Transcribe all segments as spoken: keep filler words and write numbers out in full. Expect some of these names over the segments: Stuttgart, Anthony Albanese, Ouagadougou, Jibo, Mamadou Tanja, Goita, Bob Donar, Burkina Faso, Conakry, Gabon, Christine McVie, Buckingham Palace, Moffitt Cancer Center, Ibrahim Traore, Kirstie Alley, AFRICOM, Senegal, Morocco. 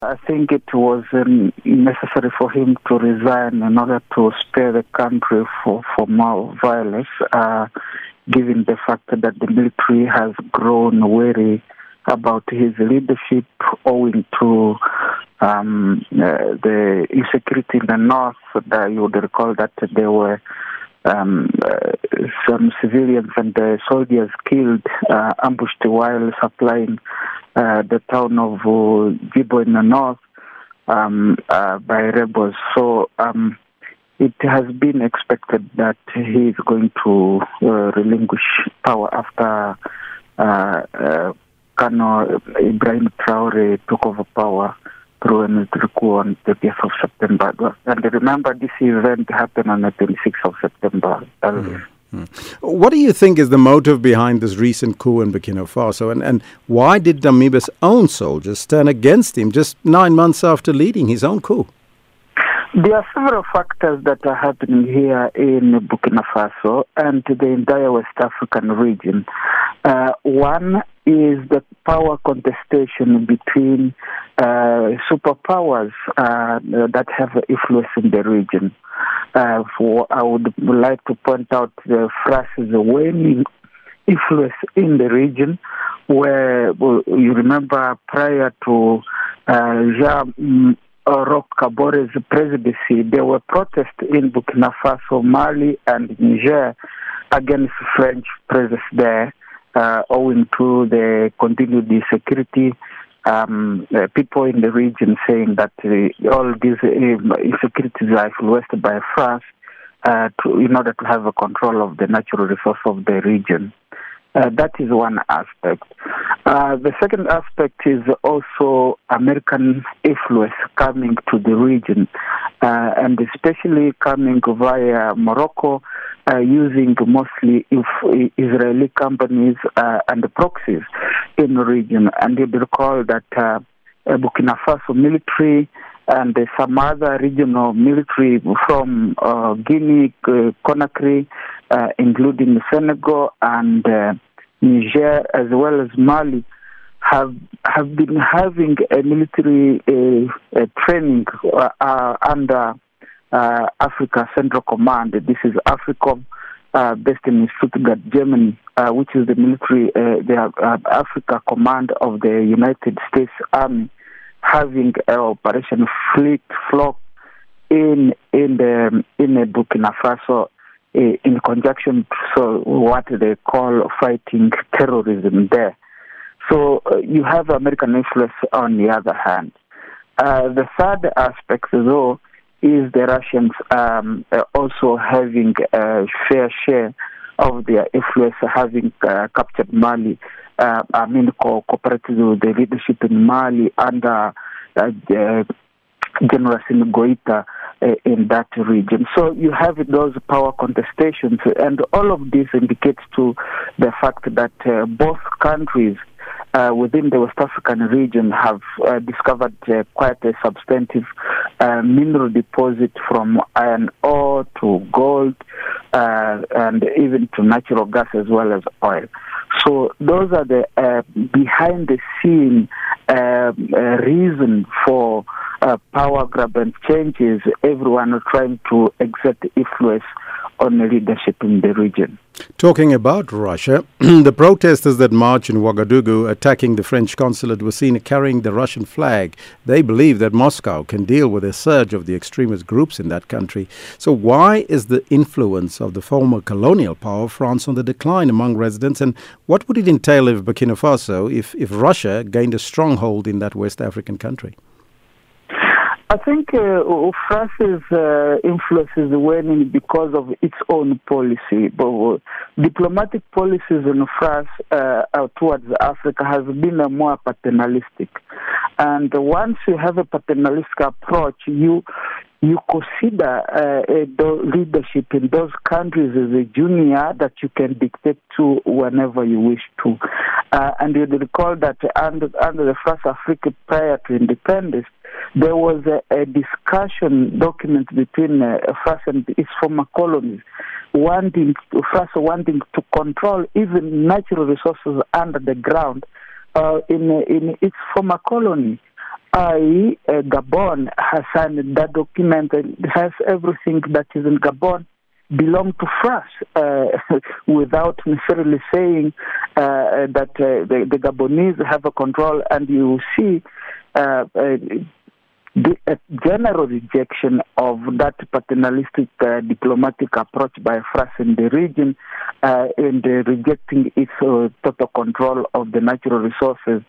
I think it was um, necessary for him to resign in order to spare the country for, for more violence, uh, given the fact that the military has grown wary about his leadership owing to um, uh, the insecurity in the north. Uh, you would recall that there were um, uh, some civilians and uh, soldiers killed, uh, ambushed while supplying Uh, the town of uh, Jibo in the north um, uh, by rebels. So um, it has been expected that he is going to uh, relinquish power after uh, uh, Colonel Ibrahim Traore took over power through a military coup on the thirtieth of September. And remember, this event happened on the twenty-sixth of September. Mm. What do you think is the motive behind this recent coup in Burkina Faso, and, and why did Damiba's own soldiers turn against him just nine months after leading his own coup? There are several factors that are happening here in Burkina Faso and the entire West African region. Uh, one is the power contestation between uh, superpowers uh, that have influence in the region. Uh, for I would like to point out the France's waning influence in the region, where well, you remember prior to uh, Jean Roch Kabore's presidency, there were protests in Burkina Faso, Mali, and Niger against French presence there, uh, owing to the continued insecurity. Um, uh, people in the region saying that uh, all these uh, insecurities are influenced by France uh, to, in order to have a control of the natural resource of the region. Uh, that is one aspect. Uh, the second aspect is also American influence coming to the region, uh, and especially coming via Morocco, uh, using mostly inf- Israeli companies uh, and proxies in the region. And you'd recall that uh, Burkina Faso military and uh, some other regional military from uh, Guinea, uh, Conakry, uh, including Senegal and uh, Niger, as well as Mali, have have been having a military uh, uh, training uh, uh, under uh, Africa Central Command. This is AFRICOM, uh, based in Stuttgart, Germany, uh, which is the military, uh, the uh, Africa Command of the United States Army, having uh, Operation Fleet Flock in in the in the Burkina Faso, in conjunction to what they call fighting terrorism there. So uh, you have American influence on the other hand. Uh, the third aspect, though, is the Russians um, also having a fair share of their influence, having uh, captured Mali, uh, I mean, co- cooperated with the leadership in Mali under uh, uh, General Goita in that region. So you have those power contestations, and all of this indicates to the fact that uh, both countries uh, within the West African region have uh, discovered uh, quite a substantive uh, mineral deposit, from iron ore to gold uh, and even to natural gas as well as oil. So those are the uh, behind-the-scene uh, uh, reason for Uh, power grab and changes, everyone trying to exert influence on the leadership in the region. Talking about Russia, the protesters that marched in Ouagadougou attacking the French consulate were seen carrying the Russian flag. They believe that Moscow can deal with a surge of the extremist groups in that country. So why is the influence of the former colonial power France on the decline among residents, and what would it entail if Burkina Faso, if, if Russia gained a stronghold in that West African country? I think uh, France's uh, influence is waning because of its own policy. But, uh, diplomatic policies in France uh, towards Africa has been uh, more paternalistic. And once you have a paternalistic approach, you you consider uh, the leadership in those countries as a junior that you can dictate to whenever you wish to. Uh, and you recall that under, under the First Africa prior to independence, there was a, a discussion document between uh, France and its former colonies, wanting France wanting to control even natural resources under the ground uh, in in its former colony. I, uh, Gabon, has signed that document and has everything that is in Gabon belong to France, uh, without necessarily saying uh, that uh, the, the Gabonese have a control. And you see uh, uh, the, a general rejection of that paternalistic uh, diplomatic approach by France in the region, uh, and uh, rejecting its uh, total control of the natural resources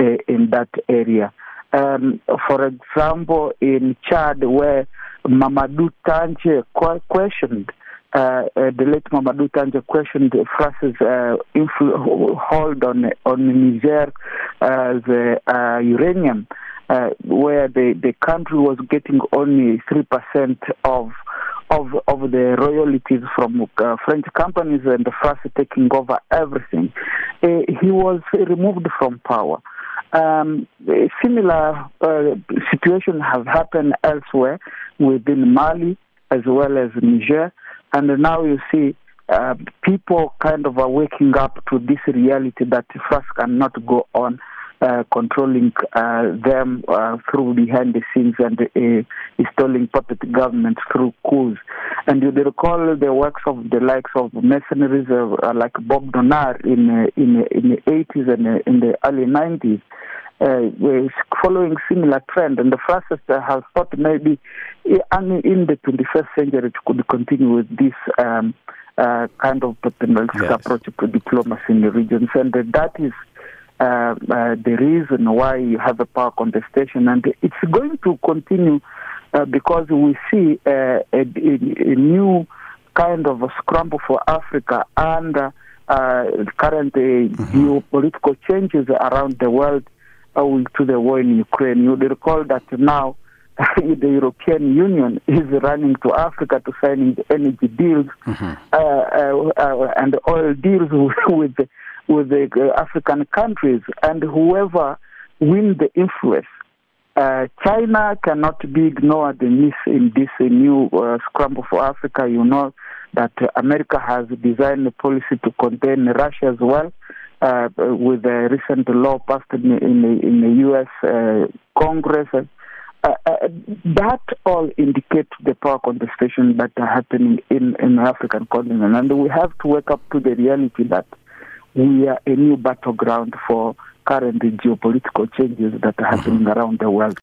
uh, in that area. Um, for example, in Chad, where Mamadou Tanja questioned Uh, uh, the late Mamadou Tanja questioned France's uh, influ- hold on on Niger as uh, uh, uranium, uh, where the, the country was getting only three percent of of of the royalties from uh, French companies, and France taking over everything. Uh, he was removed from power. Um, a similar uh, situation has happened elsewhere within Mali as well as Niger. And now you see uh, people kind of are waking up to this reality that France cannot go on uh, controlling uh, them uh, through behind the scenes and uh, installing puppet governments through coups. And you recall the works of the likes of mercenaries uh, like Bob Donar in, uh, in, in the eighties and uh, in the early nineties. Uh, following similar trend, and the Francis has thought maybe only in the twenty-first century it could continue with this um, uh, kind of paternalistic yes. approach to diplomacy in the regions, and that is uh, uh, the reason why you have a power contestation, and it's going to continue uh, because we see uh, a, a new kind of a scramble for Africa under uh, current uh, mm-hmm. geopolitical changes around the world. Owing to the war in Ukraine, you will recall that now the European Union is running to Africa to sign energy deals mm-hmm. uh, uh, uh, and oil deals with with the African countries, and whoever wins the influence. Uh, China cannot be ignored in this, in this uh, new uh, scramble for Africa. You know that uh, America has designed a policy to contain Russia as well. Uh, with the recent law passed in, in, the, in the U S Uh, Congress. Uh, uh, that all indicates the power contestation that are happening in, in the African continent. And we have to wake up to the reality that we are a new battleground for current geopolitical changes that are happening around the world.